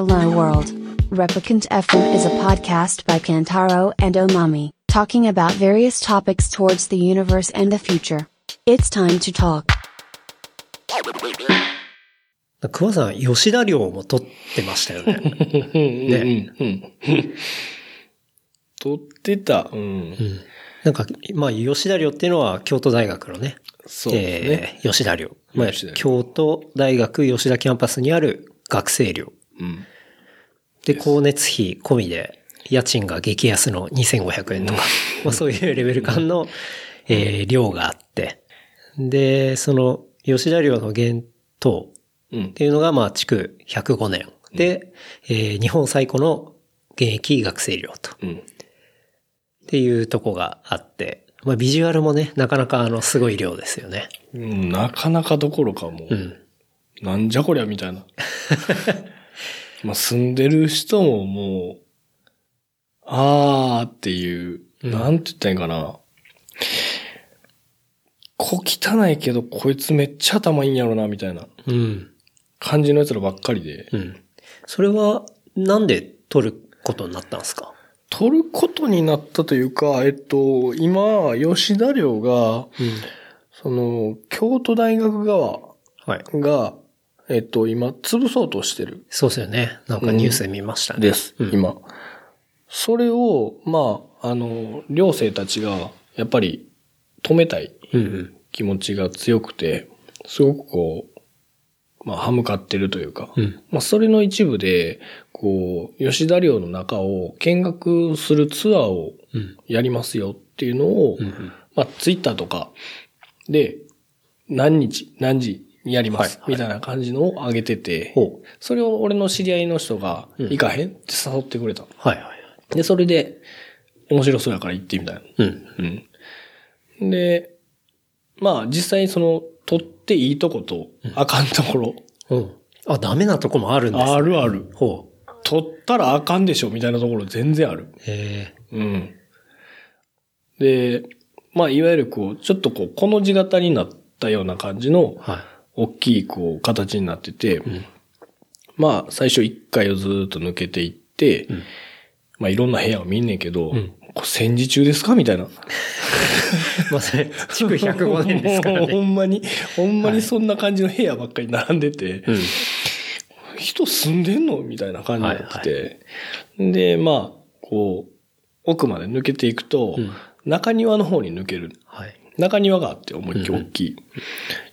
Hello world. Replicant effort is a podcast by Kentaro and Omami, talking about various topics towards the universe and the future. It's time to talk. 桑さん、吉田寮も取ってましたよね。ね。取ってた。うんうん、なんか、まあ、吉田寮っていうのは京都大学のね。そうですね。吉田寮。まあ、京都大学吉田キャンパスにある学生寮。うん、で、光熱費込みで、家賃が激安の2500円とか、うん、まあそういうレベル感の、寮があって。で、その、吉田寮の現当っていうのが、まあ、築105年で、うん、日本最古の現役学生寮と、うん。っていうとこがあって、まあ、ビジュアルもね、なかなかすごい寮ですよね。うん、なかなかどころかもう。うんなんじゃこりゃみたいな。まあ住んでる人ももう、あーっていう、なんて言ったらいいかな。うん、小汚いけどこいつめっちゃ頭いいんやろな、みたいな感じのやつらばっかりで。うん、それはなんで撮ることになったんですか？撮ることになったというか、今、吉田寮が、うん、その、京都大学側、はい、が、今、潰そうとしてる。そうですよね。なんかニュースで見ましたね。です、うん、今。それを、まあ、寮生たちが、やっぱり、止めたい気持ちが強くて、すごくこう、まあ、歯向かってるというか、うん、まあ、それの一部で、こう、吉田寮の中を見学するツアーをやりますよっていうのを、うんうん、まあ、ツイッターとかで、何時、やります、はいはい。みたいな感じのを上げてて、それを俺の知り合いの人が、行かへんって誘ってくれた、うんはいはいはい。で、それで、面白そうやから行ってみたいな。うん。うん。で、まあ実際その、撮っていいとこと、あかんところ。うん。うん、あ、ダメなとこもあるんですか？あるある。ほう。撮ったらあかんでしょみたいなところ全然ある。へえ。うん。で、まあいわゆるこう、ちょっとこう、この字型になったような感じの、はい大きいこう形になってて、うん、まあ最初1階をずっと抜けていって、うん、まあいろんな部屋を見んねんけど、うん、これ戦時中ですかみたいな。まあそれ築105年ですからね。ほんまにそんな感じの部屋ばっかり並んでて、はい、人住んでんのみたいな感じになってて、はいはい、でまあこう奥まで抜けていくと、うん、中庭の方に抜ける。はい中庭があって思いっきり大きい、うん。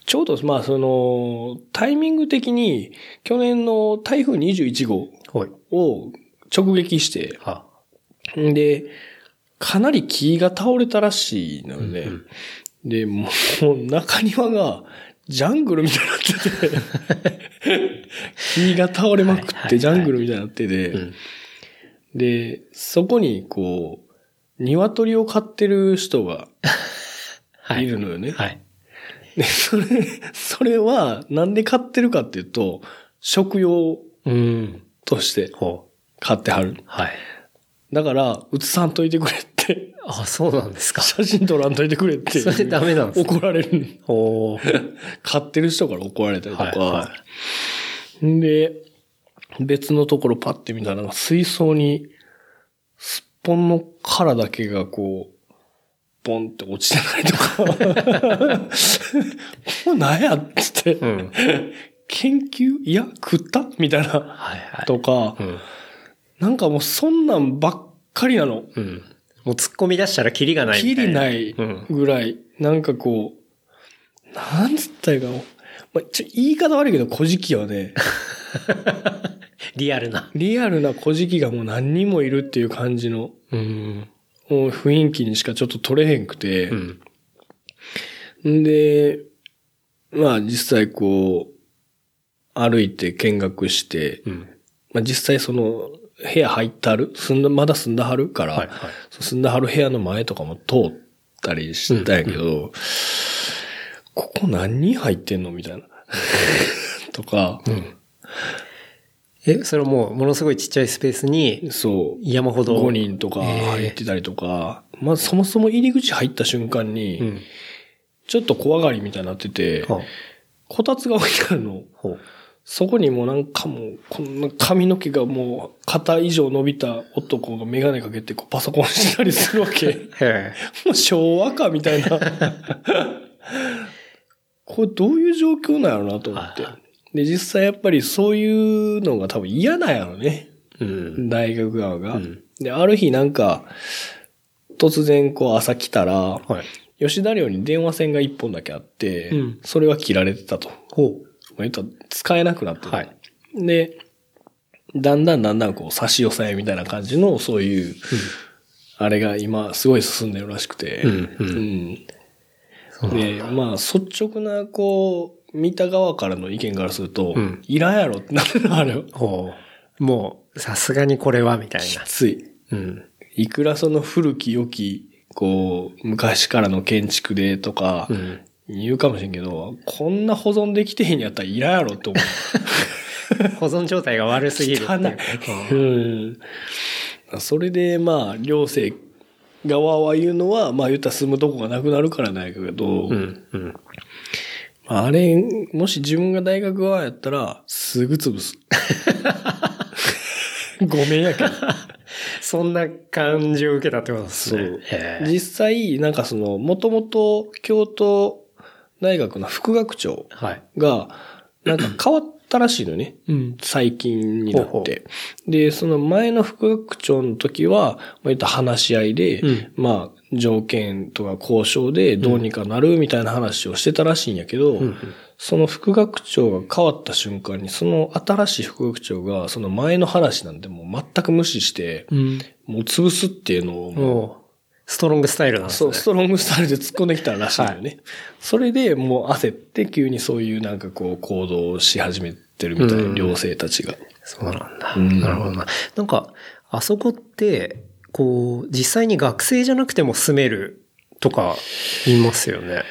ちょうど、まあ、その、タイミング的に、去年の台風21号を直撃して、はい、で、かなり木が倒れたらしいので、うんうん、で、もう中庭がジャングルみたいになってて、木が倒れまくってジャングルみたいになってて、で、そこにこう、鶏を飼ってる人が、いるのよね。はい。で、それは、なんで飼ってるかっていうと、食用として飼ってはる。はい。だから、写さんといてくれって。あ、そうなんですか。写真撮らんといてくれって。それダメなんですか？怒られる。おー。飼ってる人から怒られたりとか。はい。で、別のところパッて見たら、水槽に、すっぽんの殻だけがこう、ポンって落ちてないとか。もう何やっつって、うん。研究いや、食ったみたいな。はいはい。とか、うん。なんかもうそんなんばっかりなの。うん。もう突っ込み出したらキリがないみたいな。キリないぐらい。うん、なんかこう、なんつったらいいかも。まあ、言い方悪いけど、小じきはね。リアルな小じきがもう何人もいるっていう感じの。うん。もう雰囲気にしかちょっと取れへんくて、うん、で、まあ実際こう歩いて見学して、うん、まあ実際その部屋入ってある、まだ住んだはるから、はいはい、住んだはる部屋の前とかも通ったりしたんやけど、うんうん、ここ何人入ってんのみたいなとか。うんそれもう、ものすごいちっちゃいスペースに、そう。山ほど。5人とか入ってたりとか、まあそもそも入り口入った瞬間に、うん、ちょっと小上がりみたいになってて、こたつが置いてあるの。そこにもなんかもう、こんな髪の毛がもう、肩以上伸びた男がメガネかけてこうパソコンしたりするわけ。もう昭和かみたいな。これどういう状況なんやろうなと思って。で、実際やっぱりそういうのが多分嫌なんやろね。うん、大学側が、うん。で、ある日なんか、突然こう朝来たら、はい、吉田寮に電話線が一本だけあって、うん、それは切られてたと。ほう。使えなくなって、はい、でだんだんこう差し押さえみたいな感じのそういう、うん、あれが今すごい進んでるらしくて、うんうんうん、でまあ率直なこう見た側からの意見からすると、うん、いらんやろってなるのあるよ。もうさすがにこれはみたいな。きつい。うん、いくらその古き良きこう昔からの建築でとか。うん言うかもしれんけど、こんな保存できてへんやったらいらんやろって思う。保存状態が悪すぎるっていう。うん。それで、まあ、寮生側は言うのは、まあ言ったら住むとこがなくなるからないけど、うんうん、あれ、もし自分が大学側やったら、すぐ潰す。ごめんやけど。そんな感じを受けたってことですね。そう。実際、なんかその、もともと京都大学の副学長が、なんか変わったらしいのね。うん、最近になってほうほう。で、その前の副学長の時は、まあ、話し合いで、うん、まあ、条件とか交渉でどうにかなるみたいな話をしてたらしいんやけど、うんうんうんその副学長が変わった瞬間に、その新しい副学長が、その前の話なんてもう全く無視して、うん、もう潰すっていうのをもう、ストロングスタイルなんですね。そう、ストロングスタイルで突っ込んできたらしいよね。はい、それでもう焦って急にそういうなんかこう行動をし始めてるみたいな、寮生たちが。そうなんだ、うん。なるほどな。なんか、あそこって、こう、実際に学生じゃなくても住めるとか言いますよね。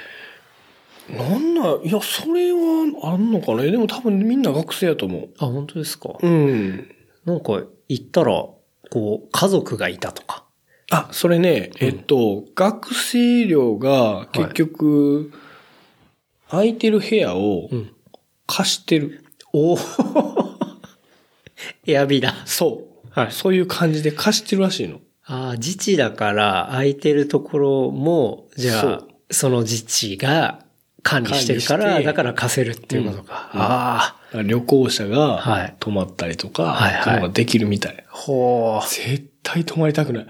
なんだ、いや、それはあんのかな？でも多分みんな学生やと思う。あ、本当ですか？うん。なんか、行ったら、こう、家族がいたとか。あ、それね、うん、学生寮が結局、空いてる部屋を貸してる。うん、おー。エアビーだ。そう。はい。そういう感じで貸してるらしいの。ああ、自治だから空いてるところも、じゃあ、その自治が、管理してるから、だから貸せるっていうことか。うん、ああ。旅行者が泊まったりとか、はいはいはい、とかできるみたい。ほう。絶対泊まりたくない。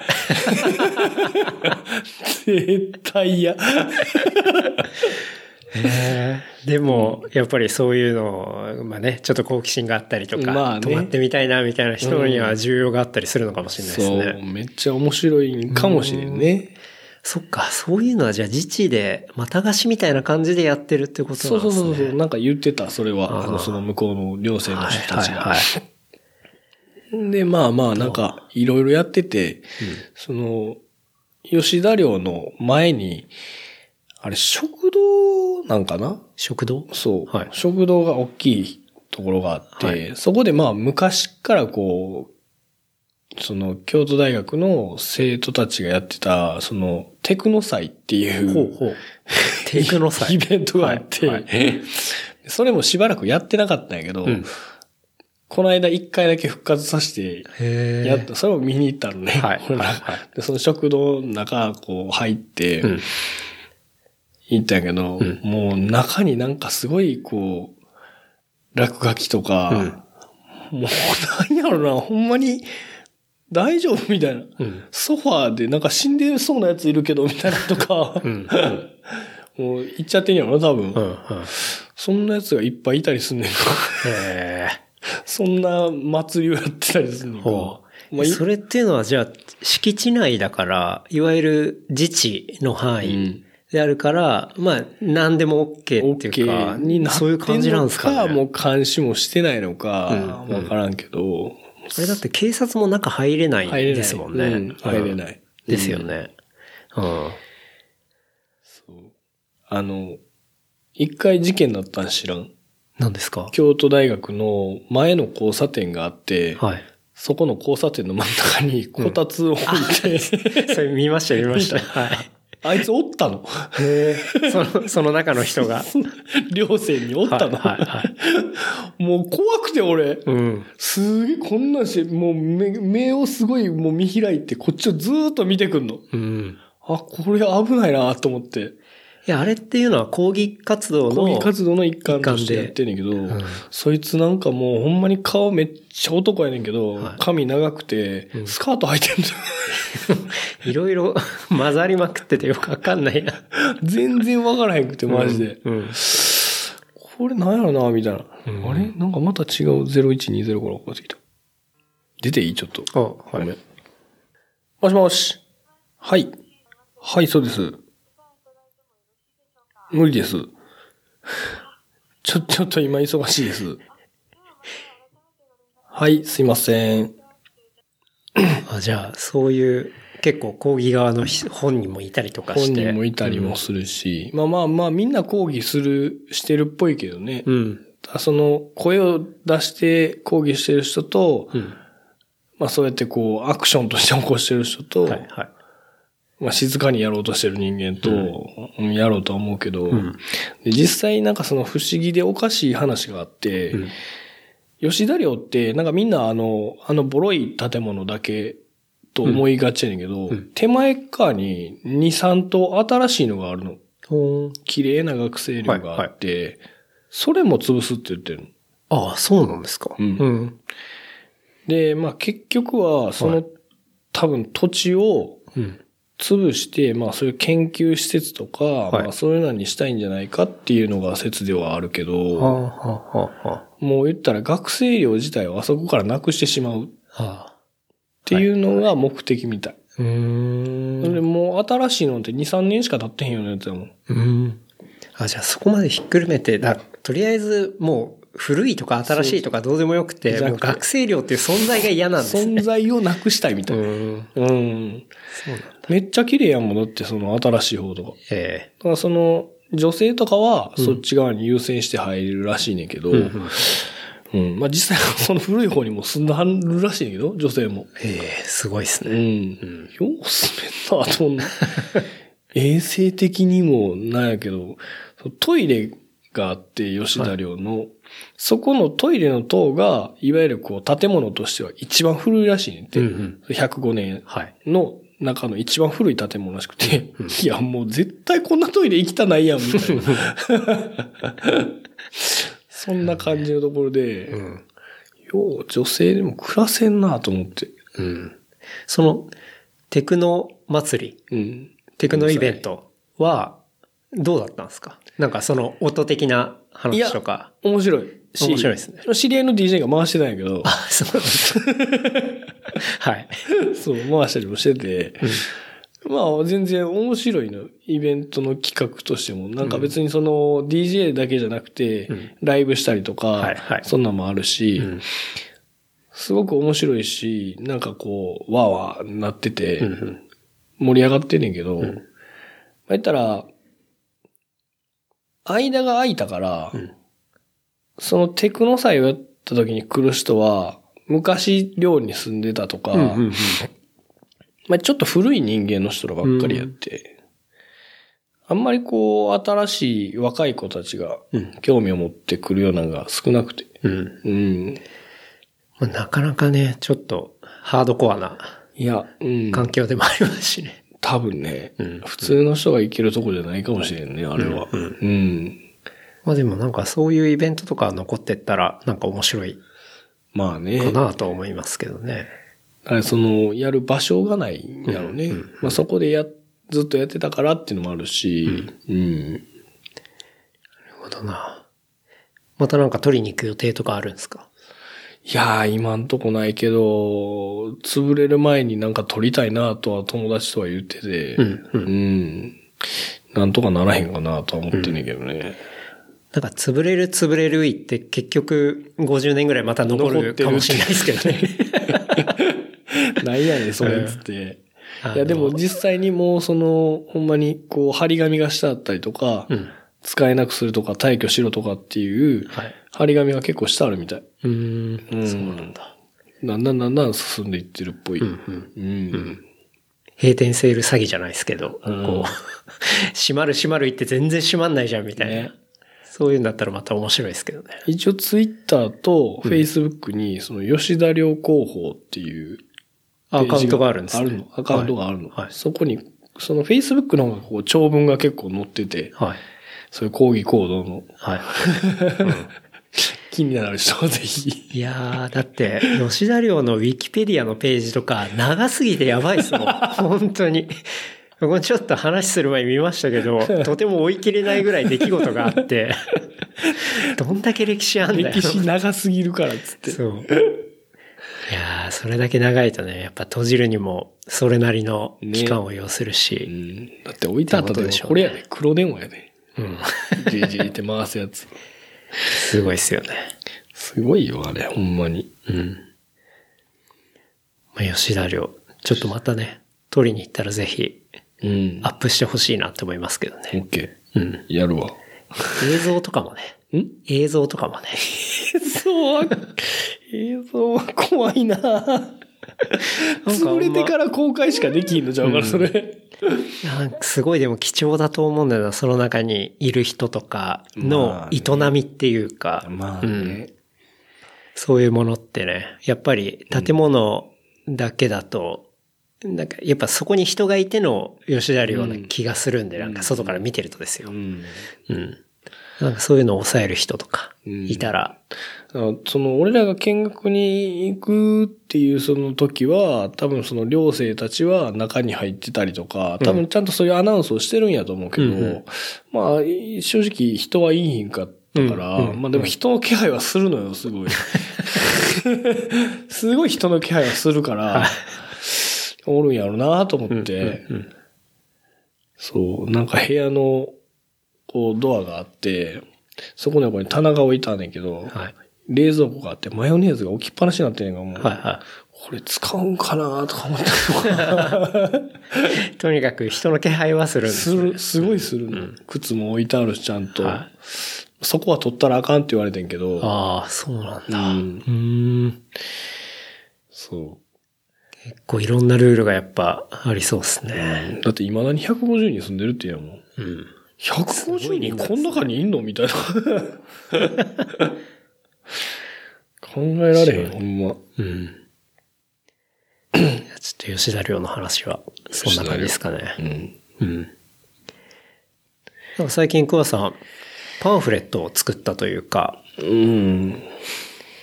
絶対嫌。でも、やっぱりそういうの、まあね、ちょっと好奇心があったりとか、まあね、泊まってみたいなみたいな人には需要があったりするのかもしれないですね。うん、そう、めっちゃ面白いかもしれんね。うんそっか、そういうのはじゃあ自治で、また貸しみたいな感じでやってるってことなんですね。そう。なんか言ってた、それは。その向こうの寮生の人たちが。はいはいはい、で、まあ、なんか、いろいろやってて、その、吉田寮の前に、あれ、食堂なんかな？食堂？そう、はい。食堂が大きいところがあって、はい、そこでまあ、昔からこう、その京都大学の生徒たちがやってたそのテクノ祭っていうテクノ祭イベントがあって、はいはい、それもしばらくやってなかったんやけど、うん、この間一回だけ復活させてやったそれを見に行ったのね、はいはい、でその食堂の中こう入って行ったんやけど、うん、もう中になんかすごいこう落書きとか、うん、もうなんやろなほんまに大丈夫みたいな、うん。ソファーでなんか死んでそうなやついるけど、みたいなとか、うんうん。もう行っちゃってんやろな、多分、うんうん。そんなやつがいっぱいいたりすんねんか。そんな祭りをやってたりすんねんか。まあ、それっていうのはじゃあ、敷地内だから、いわゆる自治の範囲であるから、うん、まあ、何でも OK っていうか、OK、になってんのかそういう感じなんですかね。もう監視もしてないのか、わからんけど、うんうんあれだって警察も中入れないですもんね。入れない。ですよね。うん。そう。一回事件だったん知らん？何ですか？京都大学の前の交差点があって、はい、そこの交差点の真ん中にこたつを置いて、うん、それ見ました。はい。あいつおったのへえ。その中の人が。両線におったの、はいはいはい、もう怖くて俺。うん、すげえこんなんして、もう目をすごいもう見開いて、こっちをずーっと見てくんの。うん、あ、これ危ないなと思って。いや、あれっていうのは抗議活動の一環としてやってんねんけど、うん、そいつなんかもうほんまに顔めっちゃ男やねんけど、はい、髪長くて、うん、スカート履いてんだよ。いろいろ混ざりまくっててよくわかんないや。全然わからへんくて、マジで。うんうん、これなんやろな、みたいな。うん、あれなんかまた違う0120から起こってきた。出ていいちょっと。あ、はい。もしもし。はい。はい、そうです。無理です。ちょっと今忙しいです。はい、すいません。あ、じゃあ、そういう、結構抗議側の本人もいたりとかして。本人もいたりもするし。うん、まあ、みんな抗議してるっぽいけどね。うん。その、声を出して抗議してる人と、うん、まあ、そうやってこう、アクションとして起こしてる人と、はいはい。まあ、静かにやろうとしてる人間と、うん、やろうとは思うけど、うん、で実際なんかその不思議でおかしい話があって、うん、吉田寮ってなんかみんなあのボロい建物だけと思いがちやねんけど、うんうん、手前側に2、3棟新しいのがあるの。綺麗な学生寮があって、はいはい、それも潰すって言ってるの。ああ、そうなんですか。うんうん、で、まあ結局はその、はい、多分土地を、うん潰して、まあそういう研究施設とか、はい、まあそういうのにしたいんじゃないかっていうのが説ではあるけど、はあはあはあ、もう言ったら学生寮自体をあそこからなくしてしまうっていうのが目的みたい。はいはい、でもう新しいのって2、3年しか経ってへんようなやつだもん。あ、じゃあそこまでひっくるめて、とりあえずもう、古いとか新しいとかどうでもよくて、もう学生寮っていう存在が嫌なんですね。存在をなくしたいみたいな。うん。そうなんだ。めっちゃ綺麗やもんだって、その新しい方とか。だからその女性とかはそっち側に優先して入るらしいねんけど、うんうんうん、まあ実際その古い方にも住んではるらしいねんけど、女性も。すごいっすね。うん。よう住めんなと思う。衛生的にもなんやけど、トイレがあって吉田寮の、はい、そこのトイレの塔がいわゆるこう建物としては一番古いらしいねって、うんうん、105年の中の一番古い建物らしくて、うん、いやもう絶対こんなトイレ行きたないやんみたいなそんな感じのところで、うん、よう女性でも暮らせんなと思って、うん、そのテクノ祭り、うん、テクノイベントはどうだったんですか？なんかその音的な話とか。いや、面白い。面白いですね。知り合いの DJ が回してたんやけど。あ、そうなんだ。はい。そう、回したりもしてて。うん、まあ、全然面白いの。イベントの企画としても。なんか別にその DJ だけじゃなくて、うん、ライブしたりとか、はいはい、そんなのもあるし、うん、すごく面白いし、なんかこう、わーわーなってて、うん、盛り上がってんねんけど、うん、まあ言ったら、間が空いたから、うん、そのテクノ祭をやった時に来る人は、昔寮に住んでたとか、うんうんうん、まあ、ちょっと古い人間の人らばっかりやって、うん、あんまりこう、新しい若い子たちが興味を持ってくるようなのが少なくて。うんうんまあ、なかなかね、ちょっとハードコアな、いや、うん、環境でもありますしね。多分ね、うん、普通の人が行けるとこじゃないかもしれんね、うん、あれは、うんうん。まあでもなんかそういうイベントとか残ってったらなんか面白い。まあね。かなと思いますけどね。あれその、やる場所がないんだろうね。うんうんうん、まあそこでずっとやってたからっていうのもあるし。うん。うん、なるほどな。またなんか取りに行く予定とかあるんですか？いやー、今んとこないけど、潰れる前になんか撮りたいなとは友達とは言ってて、うん、うんうん、なんとかならへんかなとは思ってんねんけどね。うん、なんか潰れるいって結局50年ぐらいまた残るかもしれないですけどね。なんやねん、それっつって。いや、でも実際にもうその、ほんまにこう、張り紙がしてあったりとか、うん使えなくするとか退去しろとかっていう張り紙が結構してあるみたい。はい、そうなんだ。だんだん進んでいってるっぽい。うんうんうん、閉店セール詐欺じゃないですけど、うん、こう閉まる言って全然閉まんないじゃんみたいな、ね、そういうんだったらまた面白いですけどね。一応ツイッターとフェイスブックにその吉田良広報っていうアカウントがあるんですね。アカウントがあるの。はい、そこにそのフェイスブックの方がこう長文が結構載ってて、はい、そういう抗議行動の、はいうん、気になる人はぜひ。いやーだって吉田良のウィキペディアのページとか長すぎてやばいっすもん本当に。これちょっと話する前に見ましたけど、とても追い切れないぐらい出来事があって、どんだけ歴史あんだよ。歴史長すぎるからっつって。そう。いやー、それだけ長いとね、やっぱ閉じるにもそれなりの期間を要するし。ねうん、だって置いてあったでしょ。これやね、黒電話やね。うん。じりじりって回すやつ。すごいっすよね。すごいよ、あれ、ほんまに。うん。まあ、吉田亮、ちょっとまたね、取りに行ったらぜひ、うん、アップしてほしいなって思いますけどね。オッケー。うん。やるわ。映像とかもね。ん？映像とかもね。映像は怖いな。潰れてから公開しかできんのじゃんからそれ。なんかすごいでも貴重だと思うんだよな。その中にいる人とかの営みっていうか。まあね。まあねうん、そういうものってね、やっぱり建物だけだと。うんなんかやっぱそこに人がいての吉田ような気がするんで、うん、なんか外から見てるとですよ、うんうん、なんかそういうのを抑える人とかいたら、うん、その俺らが見学に行くっていうその時は多分その寮生たちは中に入ってたりとか多分ちゃんとそういうアナウンスをしてるんやと思うけど、うんうん、まあ正直人はいいひんかったから、うんうん、まあでも人の気配はするのよすごいすごい人の気配はするからおるんやろうなと思って、うんうんうん、そう、なんか部屋のこうドアがあって、そこの横に棚が置いたんやけど、はい、冷蔵庫があってマヨネーズが置きっぱなしになってんやんかもう、はいはい、これ使うんかなとか思ったりとにかく人の気配はするんですね。すごいするの、うん、靴も置いてあるしちゃんと、はい、そこは取ったらあかんって言われてんけど、ああそうなんだ、うん、そう。結構いろんなルールがやっぱありそうですね。うん、だって未だに150人住んでるって言うやもん。うん。150人こん中にいんのみたいな。考えられへん、ほんま。うん。ちょっと吉田亮の話は、そんな感じですかね。うん。うん。最近桑さん、パンフレットを作ったというか、うん。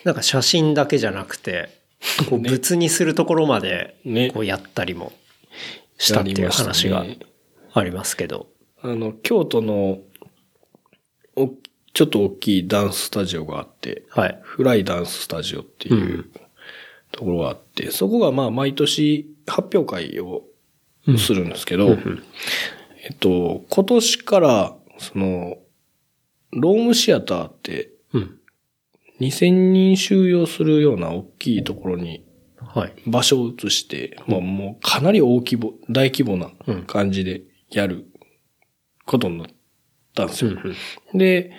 なんか写真だけじゃなくて、こう物にするところまでこうやったりもしたっていう話がありますけど、ねね、京都のちょっと大きいダンススタジオがあって、はい、フライダンススタジオっていうところがあって、うん、そこがまあ毎年発表会をするんですけど、うん、今年からそのロームシアターって、うん2000人収容するような大きいところに場所を移して、はい、もうかなり大規模な感じでやることになったんですよ。うん、で、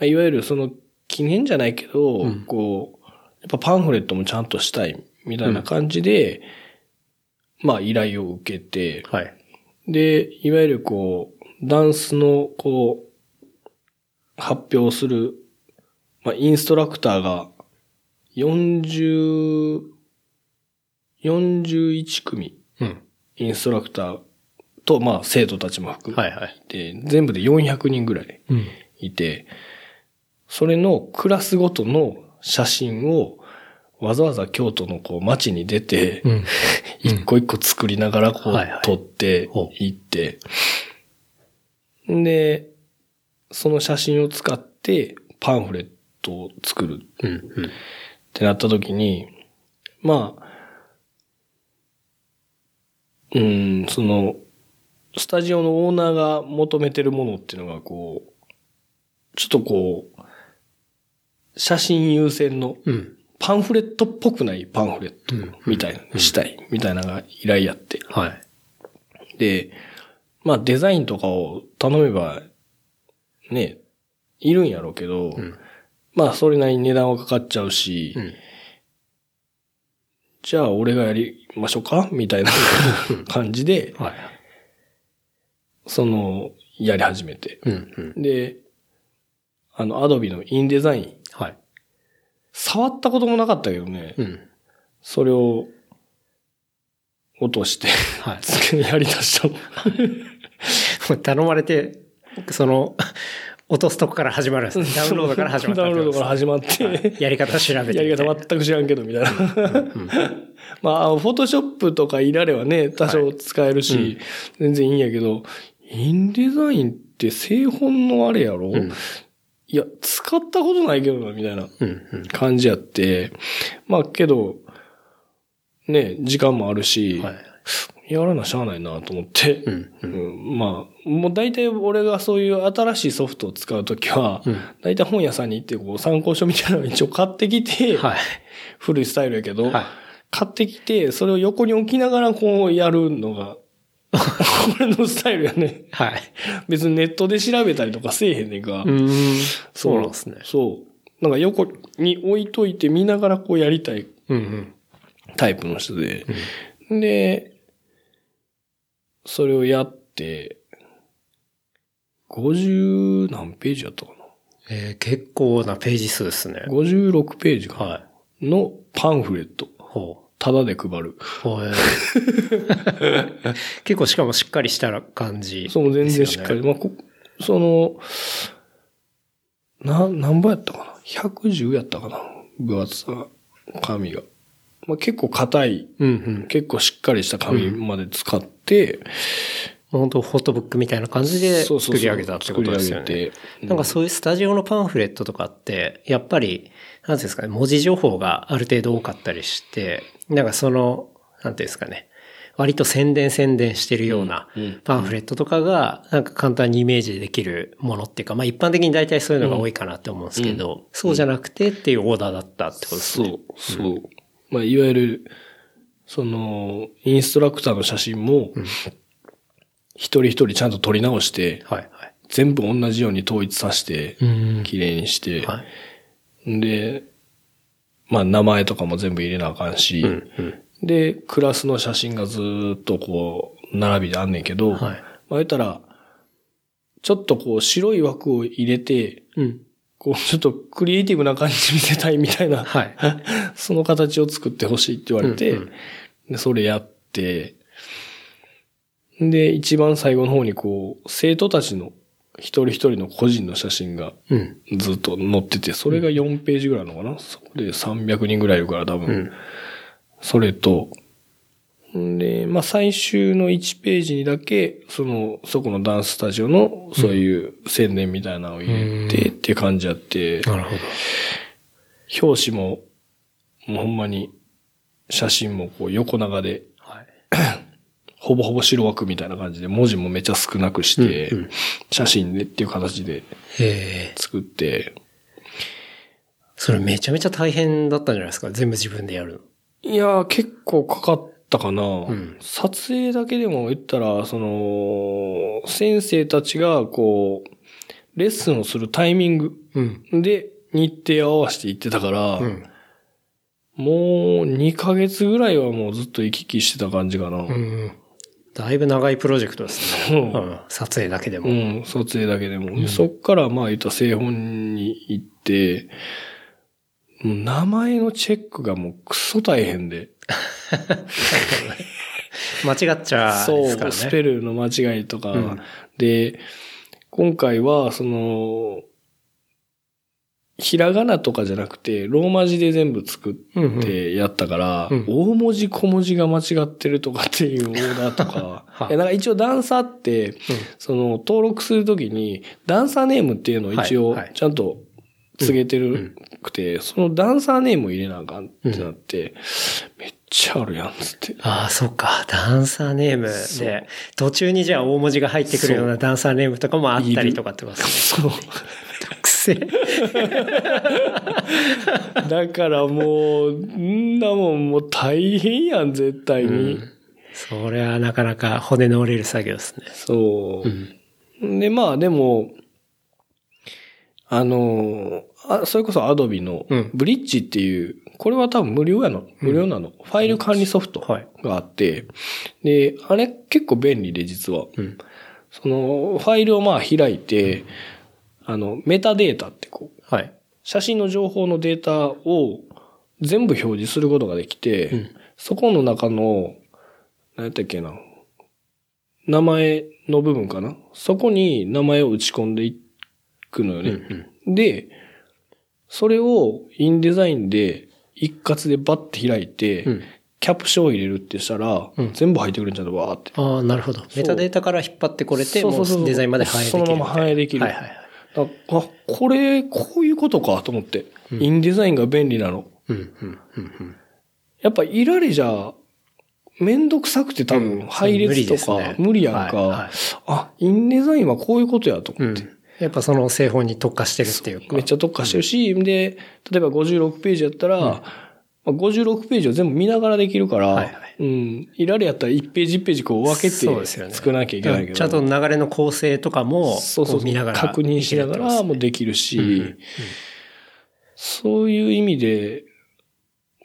いわゆるその記念じゃないけど、うん、こう、やっぱパンフレットもちゃんとしたいみたいな感じで、うん、依頼を受けて、はい、で、いわゆるこう、ダンスのこう、発表するインストラクターが41組、うん、インストラクターと、生徒たちも含めて、はいはい、全部で400人ぐらいいて、うん、それのクラスごとの写真をわざわざ京都のこう街に出て、うん、一個一個作りながらこう撮っていって、はいはい、で、その写真を使ってパンフレットを作るってなった時に、そのスタジオのオーナーが求めてるものっていうのがこうちょっとこう写真優先のパンフレットっぽくないパンフレットみたいなしたいみたいなのが依頼やって、はい、でデザインとかを頼めばねいるんやろうけど、それなりに値段はかかっちゃうし、うん、じゃあ俺がやりましょうかみたいな感じで、はい、その、やり始めて。うんうん、で、アドビのインデザイン。はい、触ったこともなかったけどね。うん、それを、落として、はい、机にやり出したの。頼まれて、その、落とすとこから始まるんですね。ダウンロードから始まった。ダウンロードから始まって、はい。やり方調べて。やり方全く知らんけど、みたいな。うんうん、まあ、フォトショップとかいられはね、多少使えるし、はいうん、全然いいんやけど、インデザインって製本のあれやろ、うん、いや、使ったことないけどな、みたいな感じやって、まあ、けど、ね、時間もあるし、はいやらなしゃあないなと思って、うんうん、まあもう大体俺がそういう新しいソフトを使うときは、うん、大体本屋さんに行ってこう参考書みたいなのを一応買ってきて、はい、古いスタイルやけど、はい、買ってきてそれを横に置きながらこうやるのが俺のスタイルやね。はい、別にネットで調べたりとかせえへんねんが、そうなんですね。そうなんか横に置いといて見ながらこうやりたいタイプの人で、うんうん、で。それをやって、50何ページやったかな。結構なページ数ですね。56ページかな、はい、のパンフレット。タダで配る。結構しかもしっかりした感じ、ね。そう、全然しっかり。まあ、その、何本やったかな ?110 やったかな分厚さ、紙が。まあ、結構硬い、うんうん、結構しっかりした紙まで使って、うん、本当フォトブックみたいな感じで作り上げたってことですよね。うん、なんかそういうスタジオのパンフレットとかってやっぱりなんていうんですかね、文字情報がある程度多かったりして、なんかそのなんていうんですかね、割と宣伝してるようなパンフレットとかがなんか簡単にイメージできるものっていうか、まあ一般的に大体そういうのが多いかなって思うんですけど、うんうん、そうじゃなくてっていうオーダーだったってことですね。そう。うんまあ、いわゆる、その、インストラクターの写真も、一人一人ちゃんと撮り直して、全部同じように統一させて、綺麗にして、で、まあ、名前とかも全部入れなあかんし、で、クラスの写真がずっとこう、並びであんねんけど、まあ、言ったら、ちょっとこう、白い枠を入れて、こうちょっとクリエイティブな感じ見せたいみたいな、はい、その形を作ってほしいって言われて、うんうん、でそれやって、で、一番最後の方にこう、生徒たちの一人一人の個人の写真がずっと載ってて、それが4ページぐらいなのかな？そこで300人ぐらいいるから多分、うん、それと、で、まあ、最終の1ページにだけ、そこのダンススタジオの、そういう宣伝みたいなのを入れて、っていう感じやって、なるほど。表紙も、もうほんまに、写真もこう横長で、はい、ほぼほぼ白枠みたいな感じで、文字もめっちゃ少なくして、うんうん、写真でっていう形で、作って。それめちゃめちゃ大変だったんじゃないですか？全部自分でやるの。いやー、結構かかって、かなうん、撮影だけでも言ったら、その、先生たちがこう、レッスンをするタイミングで日程を合わせて行ってたから、うん、もう2ヶ月ぐらいはもうずっと行き来してた感じかな。うん、だいぶ長いプロジェクトですね。うん、撮影だけでも。うん、撮影だけでも。うん、そっからまあ言った製本に行って、名前のチェックがもうクソ大変で。間違っちゃうんですからね。そう、スペルの間違いとか。うん、で、今回は、その、ひらがなとかじゃなくて、ローマ字で全部作ってやったから、うんうん、大文字小文字が間違ってるとかっていうオーダーとか。なんか一応ダンサーって、うん、その、登録するときに、ダンサーネームっていうのを一応、ちゃんと、告げてるくて、うんうん、そのダンサーネームを入れなあかんってなって、うん、めっちゃあるやんつって。ああ、そっか。ダンサーネームで、途中にじゃあ大文字が入ってくるようなダンサーネームとかもあったりとかってことですね。そう。くせだからもう、んなもんもう大変やん、絶対に。うん、それはなかなか骨の折れる作業ですね。そう。うん、で、まあでも、それこそアドビのブリッジっていうこれは多分無料やの。無料なの。ファイル管理ソフトがあって、で、あれ結構便利で実は。その、ファイルをまあ開いて、メタデータってこう、写真の情報のデータを全部表示することができて、そこの中の、何やったっけな、名前の部分かな。そこに名前を打ち込んでいくのよね。で、それをインデザインで一括でバッて開いて、キャプションを入れるってしたら、全部入ってくるんちゃうと、わーって。ああ、なるほど。メタデータから引っ張ってこれて、もうデザインまで反映できる。そのまま反映できる。はいはいはい。あ、これ、こういうことかと思って。インデザインが便利なの。やっぱいられじゃ、めんどくさくて多分配列とか無理やんか。あ、インデザインはこういうことやと思って。やっぱその製法に特化してるっていうか。めっちゃ特化してるし、で、例えば56ページやったら、56ページを全部見ながらできるから、いられやったら1ページ1ページこう分けて作らなきゃいけないけど。ね、ちゃんと流れの構成とかも見ながら。確認しながらもできるし、そういう意味で、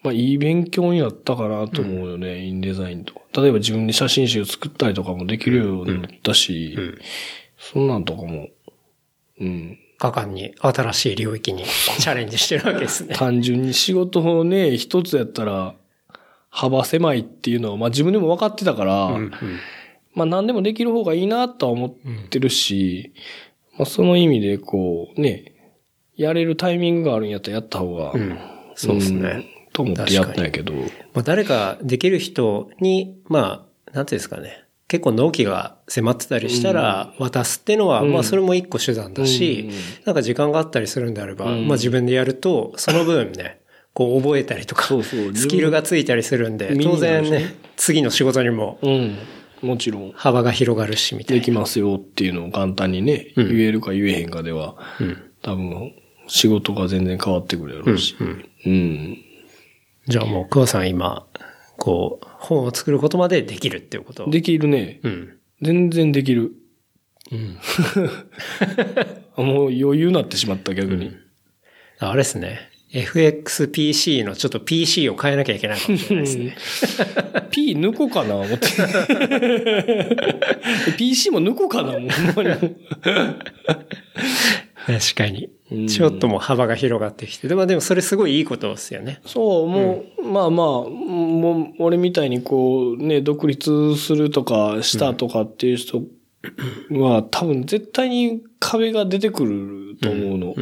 まあいい勉強になったかなと思うよね、インデザインとか。例えば自分で写真集を作ったりとかもできるようになったし、そんなんとかも。果敢に新しい領域にチャレンジしてるわけですね。単純に仕事をね、一つやったら幅狭いっていうのは、まあ自分でも分かってたから、まあ何でもできる方がいいなとは思ってるし、まあその意味でこうね、やれるタイミングがあるんやったらやった方が、そうですね。と思ってやったんやけど。まあ誰かできる人に、まあ、なんていうんですかね。結構納期が迫ってたりしたら渡すっていうのは、まあそれも一個手段だし、なんか時間があったりするんであれば、まあ自分でやると、その分ね、こう覚えたりとか、スキルがついたりするんで、当然ね、次の仕事にも、もちろん幅が広がるしみたいな。できますよっていうのを簡単にね、言えるか言えへんかでは、多分仕事が全然変わってくるやろうし。じゃあもう桑さん今、こう、本を作ることまでできるっていうこと？できるね。全然できる。もう余裕になってしまった、逆に。あれですね。FXPC のちょっと PC を変えなきゃいけないかもしれないですね。P 抜こうかな、思って。PC も抜こうかな、もう。確かに。ちょっともう幅が広がってきて。でもそれすごいいいことですよね。そう、もう、まあまあ、もう俺みたいにこうね、独立するとかしたとかっていう人は多分絶対に壁が出てくると思うの。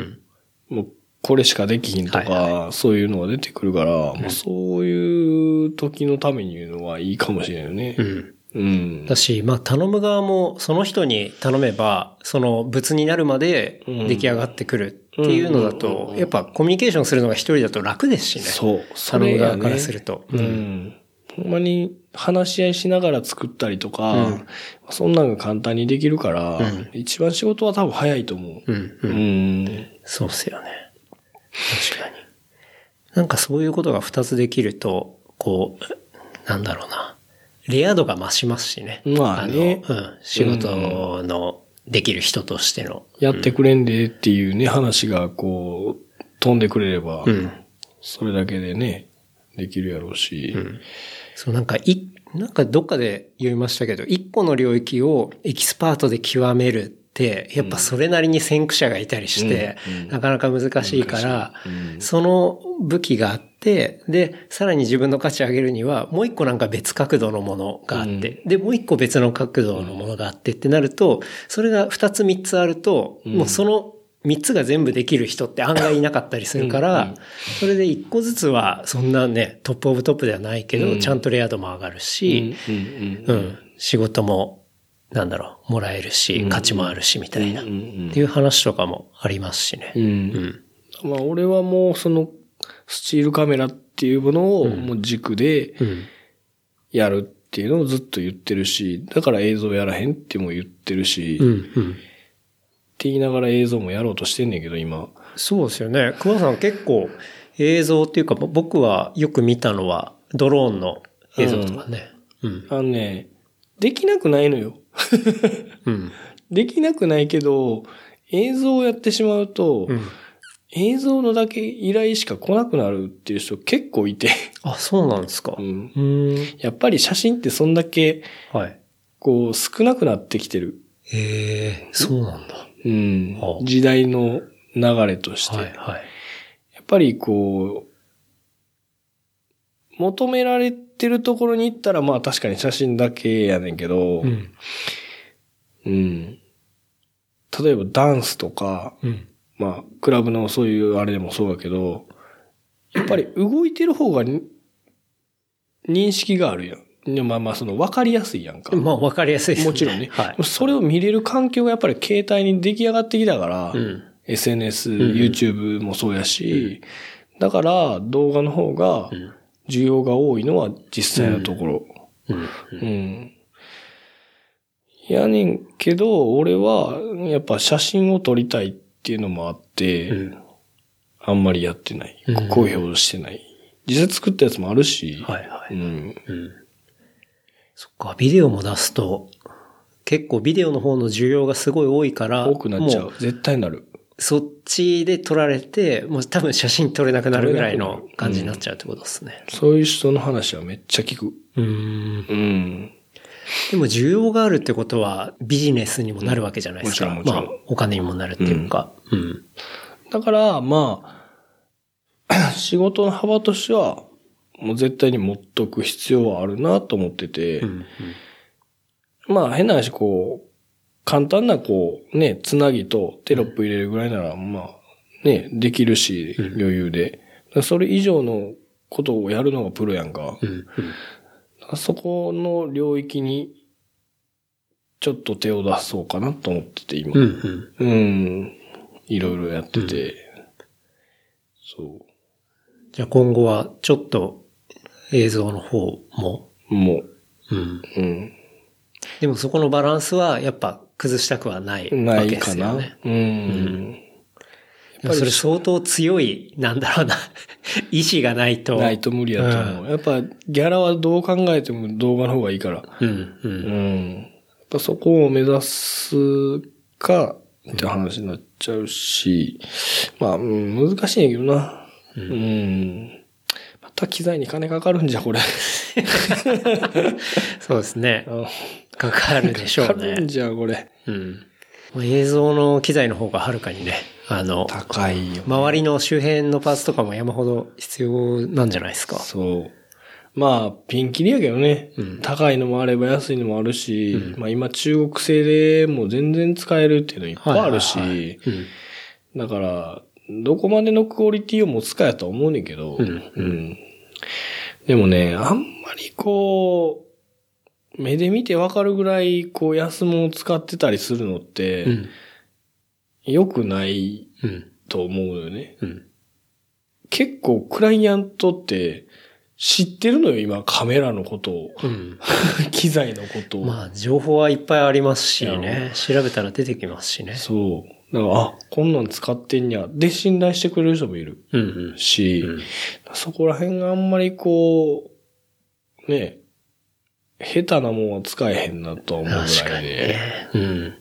もうこれしかできひんとか、そういうのが出てくるから、もうそういう時のために言うのはいいかもしれないよね。だし、まあ頼む側もその人に頼めば、その物になるまで出来上がってくるっていうのだと、やっぱコミュニケーションするのが一人だと楽ですしね。そう。頼む側からすると。ほんまに話し合いしながら作ったりとか、そんなのが簡単にできるから、一番仕事は多分早いと思う。そうっすよね。確かに。なんかそういうことが2つできると、こう、なんだろうな。レア度が増しますしね。まあね。仕事のできる人としての。やってくれんでっていうね、話がこう、飛んでくれれば、それだけでね、できるやろうし。そう、なんかどっかで言いましたけど、一個の領域をエキスパートで極めるって、やっぱそれなりに先駆者がいたりして、なかなか難しいから、その武器があって、で、さらに自分の価値を上げるには、もう一個なんか別角度のものがあって、で、もう一個別の角度のものがあってってなると、それが2つ3つあると、もうその3つが全部できる人って案外いなかったりするから、それで1個ずつは、そんなね、トップオブトップではないけど、ちゃんとレア度も上がるし、仕事も、なんだろう、もらえるし、価値もあるし、みたいな、っていう話とかもありますしね。まあ、俺はもうその、スチールカメラっていうものをもう軸でやるっていうのをずっと言ってるし、だから映像やらへんっても言ってるし、って言いながら映像もやろうとしてんねんけど、今。そうですよね。桑さん結構映像っていうか、僕はよく見たのはドローンの映像とかね。できなくないのよ。できなくないけど、映像をやってしまうと、映像のだけ依頼しか来なくなるっていう人結構いて。あ、そうなんですか。うん。やっぱり写真ってそんだけ、はい。こう少なくなってきてる。へえ、そうなんだ。うん。はあ、時代の流れとして。はいはい。やっぱりこう、求められてるところに行ったらまあ確かに写真だけやねんけど、うん。うん。例えばダンスとか、うん。まあ、クラブのそういうあれでもそうだけど、やっぱり動いてる方が認識があるやん。まあまあ、その分かりやすいやんか。まあ分かりやすいですね。もちろんね。はい。それを見れる環境がやっぱり携帯に出来上がってきたから、うん、SNS、YouTube もそうやし、うん、だから動画の方が需要が多いのは実際のところ。うん。うんうんやねんけど、俺はやっぱ写真を撮りたい。っていうのもあって、うん、あんまりやってない。公表してない。実際作ったやつもあるし。はいはい。うん。うん、そっか、ビデオも出すと、結構ビデオの方の需要がすごい多いから。多くなっちゃう。絶対なる。そっちで撮られて、もう多分写真撮れなくなるぐらいの感じになっちゃうってことですね。うん、そういう人の話はめっちゃ聞く。うん。でも需要があるってことはビジネスにもなるわけじゃないですか。もちろん、まあ、お金にもなるっていうか、うんうん、だからまあ仕事の幅としてはもう絶対に持っとく必要はあるなと思ってて、うんうん、まあ変な話こう簡単なこうねつなぎとテロップ入れるぐらいならまあねできるし余裕で、うん、それ以上のことをやるのがプロやんか。うんうんあそこの領域にちょっと手を出そうかなと思ってて今、うん、うん、うん、いろいろやってて、うん、そう。じゃあ今後はちょっと映像の方も、うん、うん。でもそこのバランスはやっぱ崩したくはないわけですよね。ないかな。うん。うんやっぱりそれ相当強い、なんだろうな、意志がないと。ないと無理だと思う。うん、やっぱギャラはどう考えても動画の方がいいから。うん。うん。うん、やっぱそこを目指すかって話になっちゃうし、うん、まあ、うん、難しいんやけどな。うん。うん、また機材に金かかるんじゃ、これ。そうですね。かかるでしょうね。かかるんじゃ、これ。うん。映像の機材の方がはるかにね、高いよ、ね。周りの周辺のパーツとかも山ほど必要なんじゃないですか。そう。まあ、ピンキリやけどね。うん、高いのもあれば安いのもあるし、うん、まあ今中国製でもう全然使えるっていうのいっぱいあるし、はいはいはいうん、だから、どこまでのクオリティを持つかやとは思うねんけど、うんうん、でもね、あんまりこう、目で見てわかるぐらい、こう、安物を使ってたりするのって、良くないと思うよね、うんうん。結構、クライアントって知ってるのよ、今、カメラのことを。うん、機材のことを。まあ、情報はいっぱいありますしね。調べたら出てきますしね。そう。だから、あ、こんなん使ってんや。で、信頼してくれる人もいる、うんうん、し、うん、そこら辺があんまりこう、ね、下手なもんは使えへんなと思うぐらいで。確かにね。うん。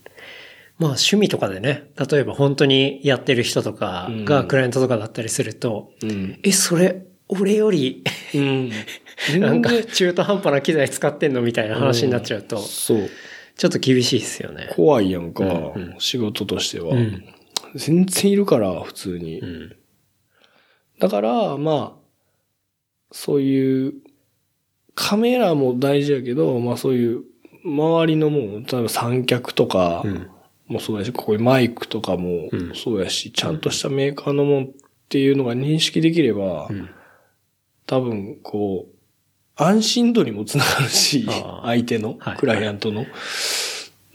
まあ趣味とかでね、例えば本当にやってる人とかがクライアントとかだったりすると、うん、それ、俺より、うん、なんか中途半端な機材使ってんのみたいな話になっちゃうと、うん、そう。ちょっと厳しいですよね。怖いやんか、うんうん、仕事としては、うん。全然いるから、普通に。うん、だから、まあ、そういう、カメラも大事やけど、まあそういう、周りのもう、例えば三脚とかもそうやし、うん、ここにマイクとかもそうやし、うん、ちゃんとしたメーカーのもんっていうのが認識できれば、うん、多分こう、安心度にもつながるし、相手の、クライアントの。はいは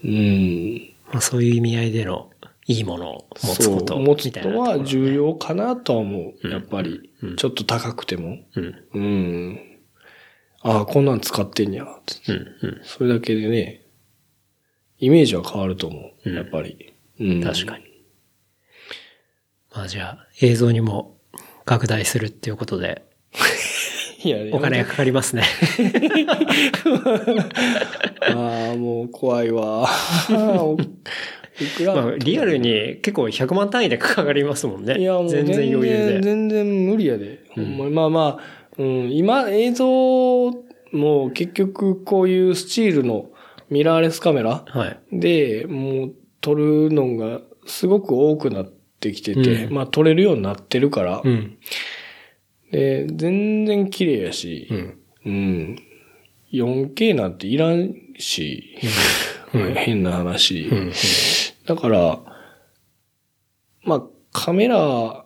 い、うん。まあそういう意味合いでの、いいものを持つことみたいなところ、ね。持つことは重要かなとは思う。やっぱり、うん、ちょっと高くても。うん。うんああ、こんなん使ってんやって、うんうん。それだけでね、イメージは変わると思う。やっぱり。うん、確かに。まあじゃあ、映像にも拡大するっていうことで、いやお金がかかりますね。ああ、もう怖いわ。まあ、リアルに結構100万単位でかかりますもんね。いやもう全然余裕で全然無理やで、うん、まあまあ、うん、今映像も結局こういうスチールのミラーレスカメラでもう撮るのがすごく多くなってきてて、うん、まあ撮れるようになってるから、うん、で全然綺麗やし、うんうん、4K なんていらんし、うん、変な話、うんうん、だからまあカメラ、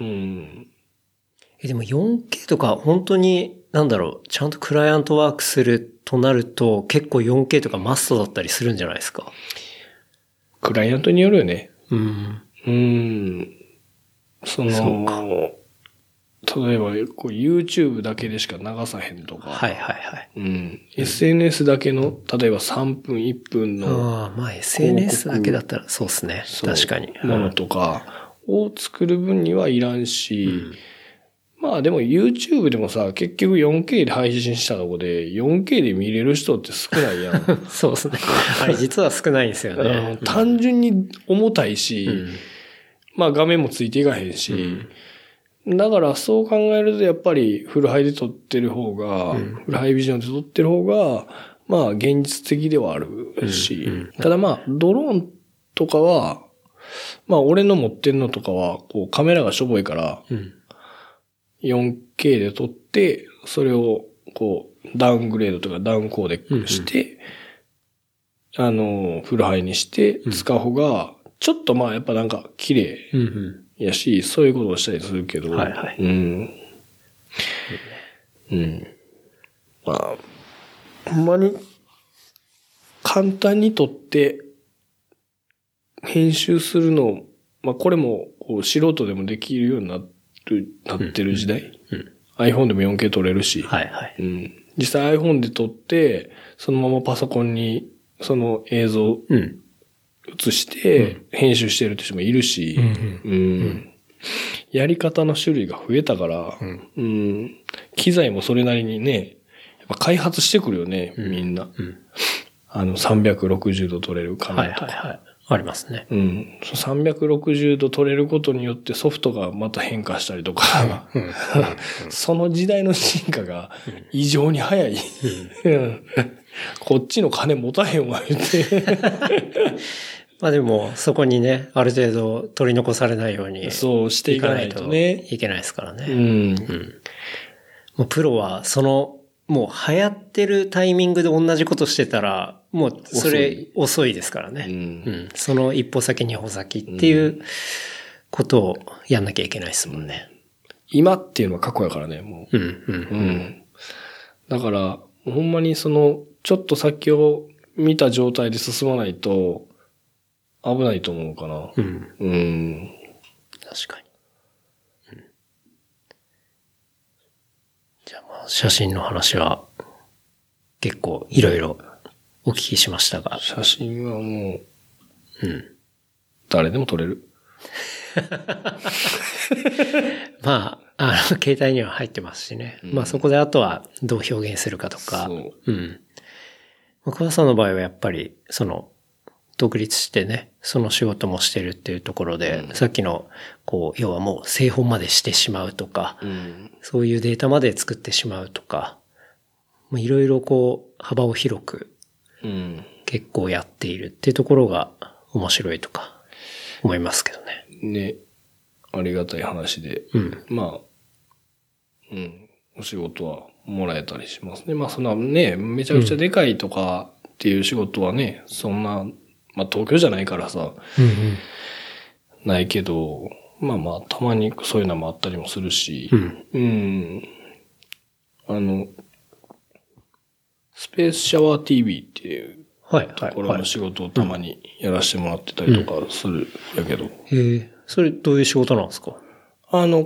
うん、でも 4K とか本当になんだろう、ちゃんとクライアントワークするとなると結構 4K とかマストだったりするんじゃないですか。クライアントによるよね。うん。そうか。例えばこう YouTube だけでしか流さへんとか。はいはいはい。うん。SNS だけの、例えば3分1分の。ああ、まあ SNS だけだったらそうですね。確かに。ものとかを作る分にはいらんし、うん、まあでも YouTube でもさ、結局 4K で配信したとこで 4K で見れる人って少ないやん。そうですね。あれ実は少ないんですよね。単純に重たいし、うん、まあ画面もついていかへんし、うん、だからそう考えるとやっぱりフルハイで撮ってる方が、うん、フルハイビジョンで撮ってる方が、まあ現実的ではあるし、うんうん、ただまあドローンとかは、まあ俺の持ってるのとかはこうカメラがしょぼいから、うん、4K で撮って、それをこうダウングレードとかダウンコーデして、うんうん、フルハイにして使う方が、ちょっとまあやっぱなんか綺麗やし、うんうん、そういうことをしたりするけど、はいはい、うん。うん。まあ、ほんまに簡単に撮って編集するの、まあこれもこう素人でもできるようになって、なってる時代、うんうん、iPhone でも 4K 撮れるし、はいはい、うん、実際 iPhone で撮ってそのままパソコンにその映像映して編集してるって人もいるし、うんうんうん、やり方の種類が増えたから、うんうん、機材もそれなりにねやっぱ開発してくるよね、みんな、うんうん、360度撮れるカメラとか、はいはいはい、ありますね。うん。360度撮れることによってソフトがまた変化したりとか、うんうんうん、その時代の進化が異常に早い。うん、こっちの金持たへんわ、言って。まあでも、そこにね、ある程度取り残されないように。そうしていかないとね。いけないですからね。うんうん、もうプロはその、もう流行ってるタイミングで同じことしてたら、もうそれ遅いですからね。うんうん、その一歩先二歩先っていうことをやんなきゃいけないですもんね。今っていうのは過去やからね、もう。うんうんうん、だから、ほんまにその、ちょっと先を見た状態で進まないと危ないと思うかな。うんうん、確かに。写真の話は結構いろいろお聞きしましたが、写真はもう、うん、誰でも撮れる。まあ携帯には入ってますしね、うん、まあそこであとはどう表現するかとか、そう、うん、桑さんの場合はやっぱりその独立してね、その仕事もしてるっていうところで、うん、さっきの、こう、要はもう製本までしてしまうとか、うん、そういうデータまで作ってしまうとか、いろいろこう、幅を広く、結構やっているっていうところが面白いとか、思いますけどね。ね、ありがたい話で、うん、まあ、うん、お仕事はもらえたりしますね。まあ、そんなね、めちゃくちゃでかいとかっていう仕事はね、うん、そんな、まあ東京じゃないからさ、うんうん、ないけど、まあまあたまにそういうのもあったりもするし、うん、うん、スペースシャワー TV っていうところの仕事をたまにやらせてもらってたりとかするやけど、うんうん、それどういう仕事なんですか？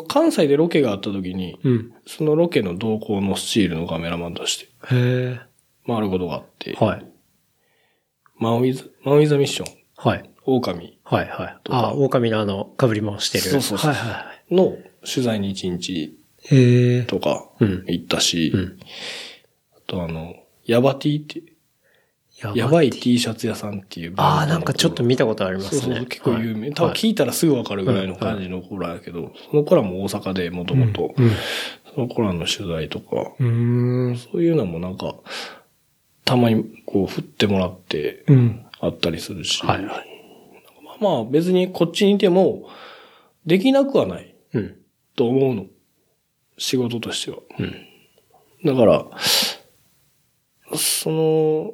関西でロケがあった時に、うん、そのロケの同行のスチールのカメラマンとして回ることがあって、はい、マンウィザミッション。はい。狼。はいはい。あ、狼の被り物してる。そうそうそう。はいはい。の取材に1日とか行ったし、うんうん、あとヤバティって。やばい T シャツ屋さんっていう。ああ、なんかちょっと見たことありますね。そうそう、結構有名。はい、多分聞いたらすぐわかるぐらいの感じのコーラだけど、はい、そのコーラも大阪でもともと、そのコーラの取材とか、そういうのもなんか、たまにこう振ってもらって、あったりするし、はいはい、まあ別にこっちにいても、できなくはない、と思うの。仕事としては。だから、その、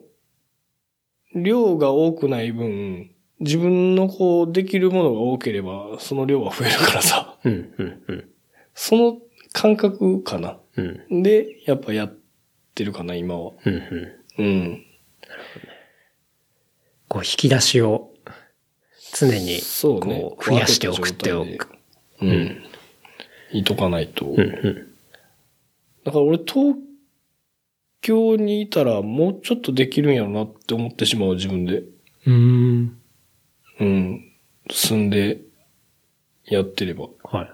量が多くない分、自分のこうできるものが多ければ、その量は増えるからさ。その感覚かな。で、やっぱやってるかな、今は。なるほどね。こう引き出しを常にこう増やしておくっておく。いとかないと。だから俺東京にいたらもうちょっとできるんやろなって思ってしまう自分で。住んでやってれば。はいはい。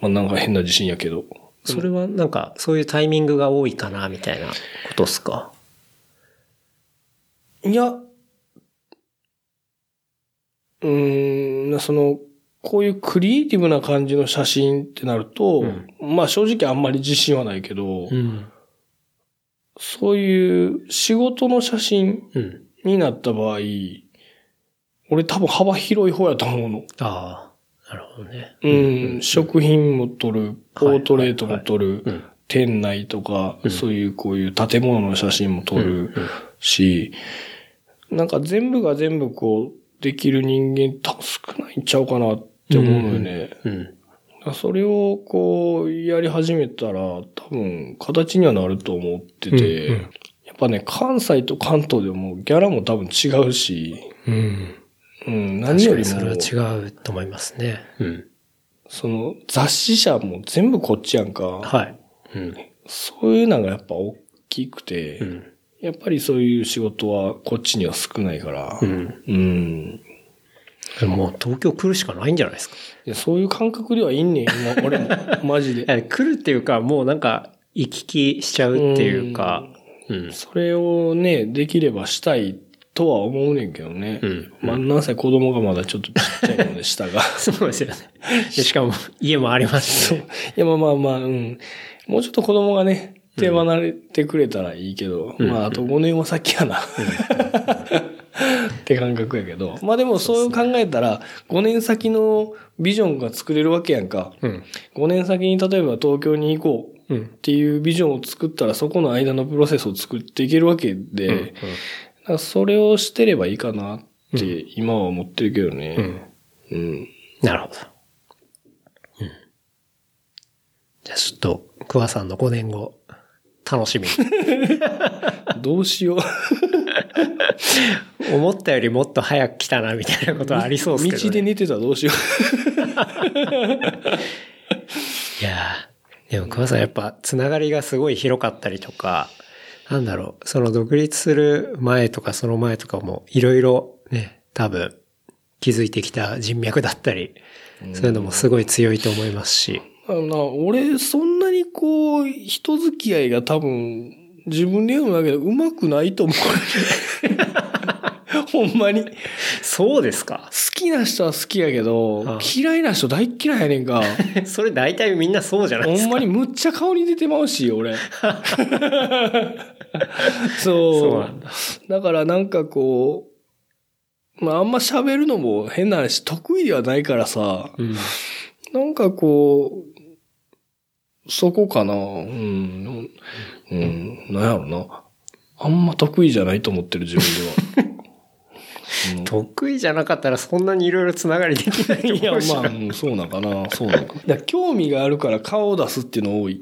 まあなんか変な自信やけど。それはなんかそういうタイミングが多いかなみたいなことっすか？いや、その、こういうクリエイティブな感じの写真ってなると、まあ正直あんまり自信はないけど、そういう仕事の写真になった場合、俺多分幅広い方やと思うの。ああ、なるほどね。食品も撮る、ポートレートも撮る、店内とか、そういうこういう建物の写真も撮るし、なんか全部が全部こうできる人間多分少ないんちゃうかなって思うのよね。それをこうやり始めたら多分形にはなると思ってて、やっぱね、関西と関東でもギャラも多分違うし、何よりもそれは違うと思いますね。その雑誌社も全部こっちやんか。そういうのがやっぱ大きくて、やっぱりそういう仕事はこっちには少ないから。もう東京来るしかないんじゃないですか。いや、そういう感覚ではいんねん、今俺も。マジで。来るっていうか、もうなんか、行き来しちゃうっていうか。それをね、できればしたいとは思うねんけどね。まあ、何歳子供がまだちょっとちっちゃいので、下が。そうですよね。しかも、家もあります、ね。いや、まあ、もうちょっと子供がね、手離れてくれたらいいけど、まあ、あと5年は先やな。って感覚やけど。まあでもそう考えたら、5年先のビジョンが作れるわけやんか。5年先に例えば東京に行こうっていうビジョンを作ったら、そこの間のプロセスを作っていけるわけで、だからそれをしてればいいかなって今は思ってるけどね。なるほど。じゃあちょっと、桑さんの5年後、楽しみに。どうしよう。思ったよりもっと早く来たなみたいなことはありそうですけど、ね、道で寝てたらどうしよう。いやー、でも桑さんやっぱつながりがすごい広かったりとか、なんだろう、その独立する前とかその前とかもいろいろね、多分築いてきた人脈だったり、そういうのもすごい強いと思いますし。俺そんなにこう人付き合いが多分自分で言うのだけど、うまくないと思う。ほんまに。そうですか。好きな人は好きやけど、嫌いな人大っ嫌いやねんか。それ大体みんなそうじゃないですか。ほんまにむっちゃ顔に出てまうし、俺。そう。だからなんかこう、まああんま喋るのも変な話、得意ではないからさ、なんかこう、そこかな。なんやろな。あんま得意じゃないと思ってる自分では。得意じゃなかったらそんなにいろいろつながりできない。いや、まあ、そうなのかな。そうなのか。興味があるから顔を出すっていうの多い。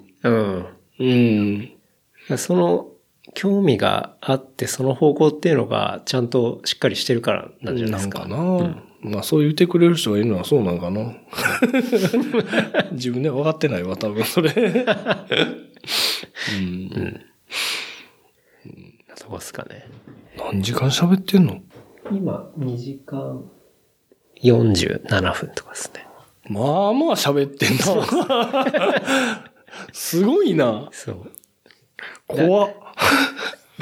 その、興味があってその方向っていうのがちゃんとしっかりしてるからなんじゃないですか。まあそう言ってくれる人がいるのはそうなんかな。自分では分かってないわ、多分それ。どこですかね。何時間喋ってんの？今2時間47分とかですね。まあまあ喋ってんな。すごいな。そう。怖っ。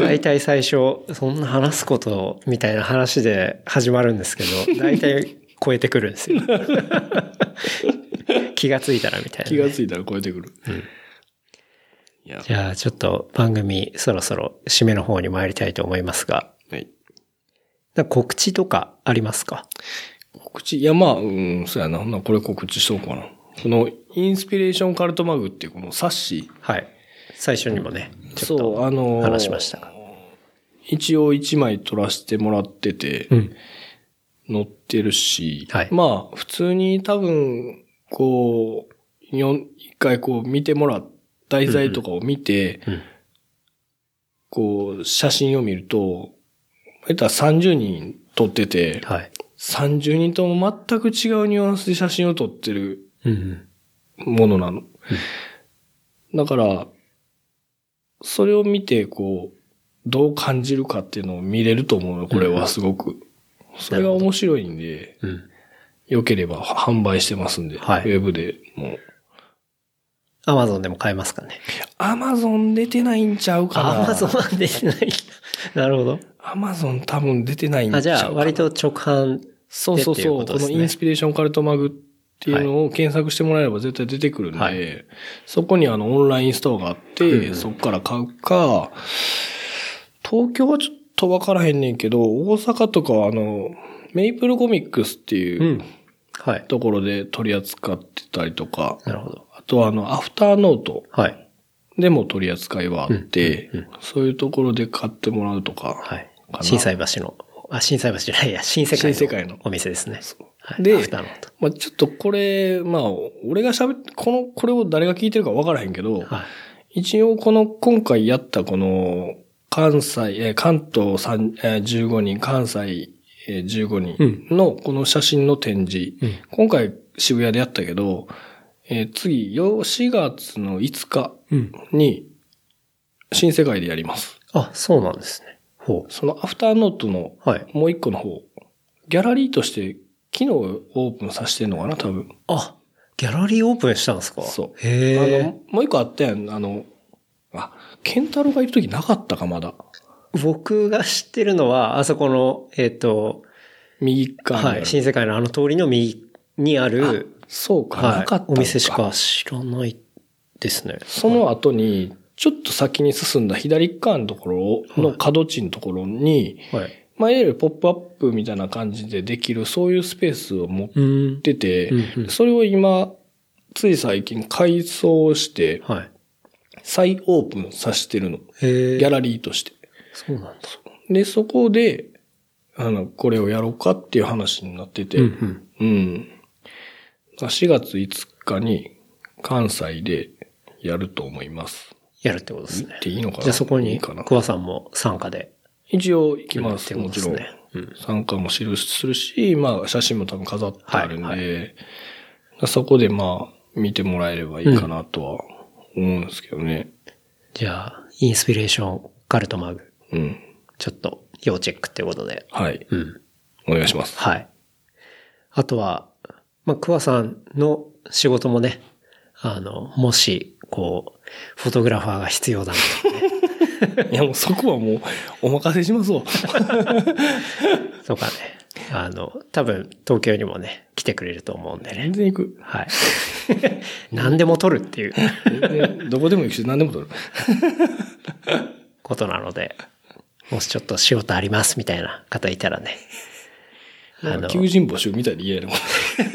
大体最初そんな話すことみたいな話で始まるんですけど、大体超えてくるんですよ。気がついたらみたいな、ね、気がついたら超えてくる、うん、いや、じゃあちょっと番組そろそろ締めの方に参りたいと思いますが、はい、だ告知とかありますか？告知、いやまあ、うん、そうやな、これ告知しとこうかな。このインスピレーションカルトマグっていうこの冊子、はい、最初にもねちょっと話しましたが、一応一枚取らせてもらってて、うん、載ってるし、はい、まあ普通に多分こう一回こう見てもらう題材とかを見て、うんうん、こう写真を見ると30人撮ってて、はい、30人とも全く違うニュアンスで写真を撮ってるものなの、うんうん、だからそれを見てこうどう感じるかっていうのを見れると思うの、これはすごく、うん、それが面白いんで、うん、よければ販売してますんで、はい、ウェブでもう Amazon でも買えますかね。 Amazon 出てないんちゃうかな。 Amazon は出てないなるほど。 Amazon 多分出てないんちゃうかな。あ、じゃあ割と直販でっていうことですね。そうそうそう、このインスピレーションカルトマグっていうのを検索してもらえれば絶対出てくるんで、はい、そこにオンラインストアがあって、うんうん、そこから買うか、東京はちょっと分からへんねんけど、大阪とかはメイプルコミックスっていうところで取り扱ってたりとか、うん、はい、なるほど。あとはアフターノートでも取り扱いはあって、はい、うんうんうん、そういうところで買ってもらうとか、はい、心斎橋の、あ、心斎橋じゃないや、新世界のお店ですね。はい、で、まあ、ちょっとこれ、まあ、俺がこれを誰が聞いてるか分からへんけど、はい、一応今回やったこの、関東15人、関西15人のこの写真の展示、うん、今回渋谷でやったけど、次、4月の5日に、新世界でやります、うん。あ、そうなんですね。ほう。そのアフターノートの、もう一個の方、はい、ギャラリーとして、昨日オープンさせてんのかな、多分。あ、ギャラリーオープンしたんですか？そう。へー。もう一個あったやん。あ、ケンタロウがいるときなかったか、まだ。僕が知ってるのは、あそこの、右側。はい、新世界の通りの右にある。あ、そうか、はい、なかったか。お店しか知らないですね。その後に、ちょっと先に進んだ左側のところの角地のところに、はいはい、まあ、いわゆるポップアップみたいな感じでできる、そういうスペースを持ってて、うんうん、それを今、つい最近改装して、はい、再オープンさせてるの。ギャラリーとして。そうなんだ。で、そこで、これをやろうかっていう話になってて、うん、うんうん。4月5日に関西でやると思います。やるってことですね。っていいのかな？じゃあそこに、桑さんも参加で。一応行きます。もちろん。うん、参加もするし、まあ写真も多分飾ってあるんで、はいはい、そこでまあ見てもらえればいいかなとは。うん、思うんですけどね。じゃあインスピレーションカルトマグ、うん、ちょっと要チェックってことで、はい、うん、お願いします。はい。あとはまあ桑さんの仕事もね、もしこうフォトグラファーが必要だなと、ね、いやもうそこはもうお任せしますわ。そうかね。多分東京にもね来てくれると思うんでね。全然行く。はい。何でも撮るっていう。どこでも行くし何でも撮ることなので、もしちょっと仕事ありますみたいな方いたらね。求人募集みたいに言えるもん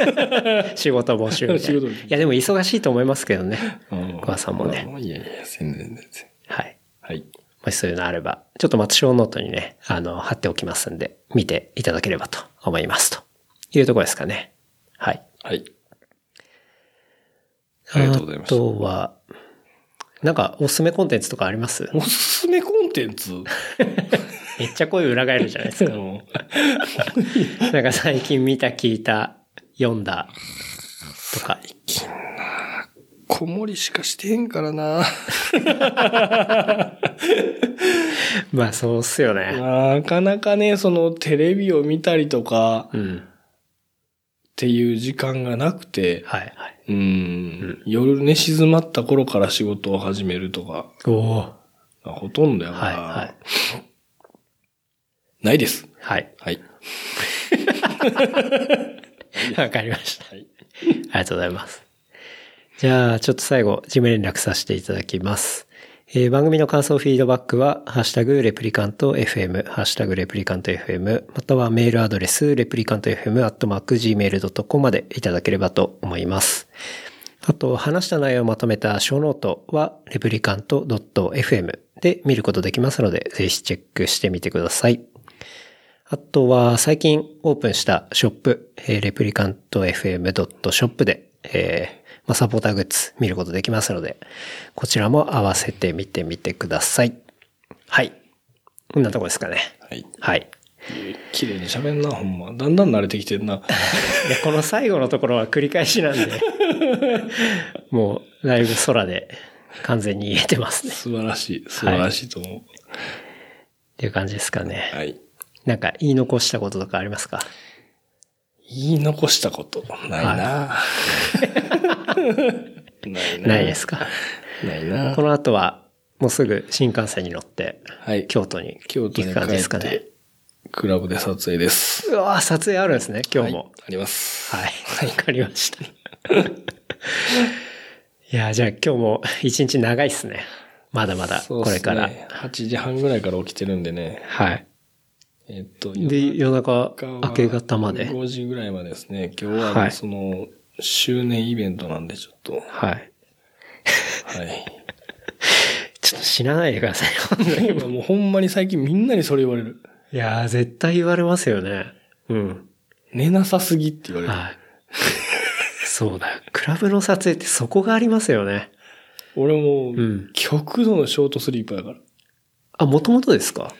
ね。仕事募集みたいな。いやでも忙しいと思いますけどね。小川さんもね。いやいや全然。はい。はい。もしそういうのあれば、ちょっとまたショーノートにね、貼っておきますんで、見ていただければと思いますというところですかね。はい。はい。ありがとうございます。あとは、なんかおすすめコンテンツとかあります？おすすめコンテンツめっちゃ声裏返るじゃないですか。なんか最近見た、聞いた、読んだとか。最近な、こもりしかしてへんからな。まあそうっすよね。なかなかね、テレビを見たりとか、うん、っていう時間がなくて、はいはい、うん、夜寝静まった頃から仕事を始めるとか、おほとんどやな。はい、はい。ないです。はい。はい。わかりました。はい。ありがとうございます。じゃあ、ちょっと最後、事務連絡させていただきます。番組の感想フィードバックは、ハッシュタグレプリカント FM、ハッシュタグレプリカント FM、またはメールアドレス、replicantfm@gmail.com までいただければと思います。あと、話した内容をまとめた小ノートは、replicant.fm で見ることできますので、ぜひチェックしてみてください。あとは、最近オープンしたショップ、replicantfm.shop で、サポーターグッズ見ることできますので、こちらも合わせて見てみてください。はい。こんなとこですかね。はい。はい。綺麗に喋んな、ほんま。だんだん慣れてきてんな。いや、この最後のところは繰り返しなんで、もうだいぶ空で完全に言えてますね。素晴らしい。素晴らしいと思う。はい、っていう感じですかね。はい。なんか言い残したこととかありますか？言い残したことないな。ないですか。ないな。この後はもうすぐ新幹線に乗って、はい、京都に行く感じですかね。クラブで撮影です。うわ、撮影あるんですね。今日も、はい、あります。はい、わかりました。いや、じゃあ今日も一日長いですね。まだまだこれから、ね、8時半ぐらいから起きてるんでね。はい。で、夜中明け方まで。5時ぐらいまでですね。今日は、はい、その、周年イベントなんでちょっと。はい。はい。ちょっと知らないでください。今もうほんまに最近みんなにそれ言われる。いやー、絶対言われますよね。うん。寝なさすぎって言われる。はい。そうだ。クラブの撮影ってそこがありますよね。俺も、うん、極度のショートスリーパーやから。あ、もともとですか？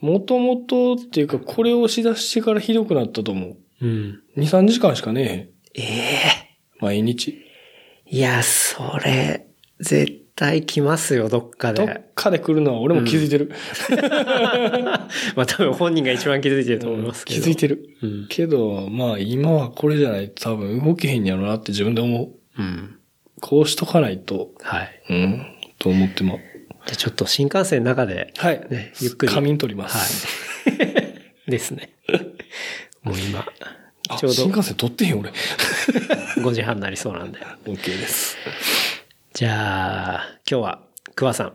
もともとっていうか、これをしだしてからひどくなったと思う。うん。2、3時間しかねえ。毎日。いや、それ、絶対来ますよ、どっかで。どっかで来るのは俺も気づいてる。うん、まあ多分本人が一番気づいてると思いますけど。気づいてる。うん、けど、まあ今はこれじゃないと多分動けへんやろなって自分で思う。うん。こうしとかないと。はい。うん。と思ってます。じゃあちょっと新幹線の中で、ね、はい、ゆっくり仮眠取ります。はい、ですね。もう今ちょうど新幹線取ってへん俺。5時半になりそうなんで。OK です。じゃあ今日は桑さん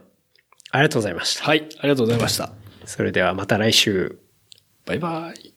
ありがとうございました。はい、ありがとうございました。それではまた来週。バイバイ。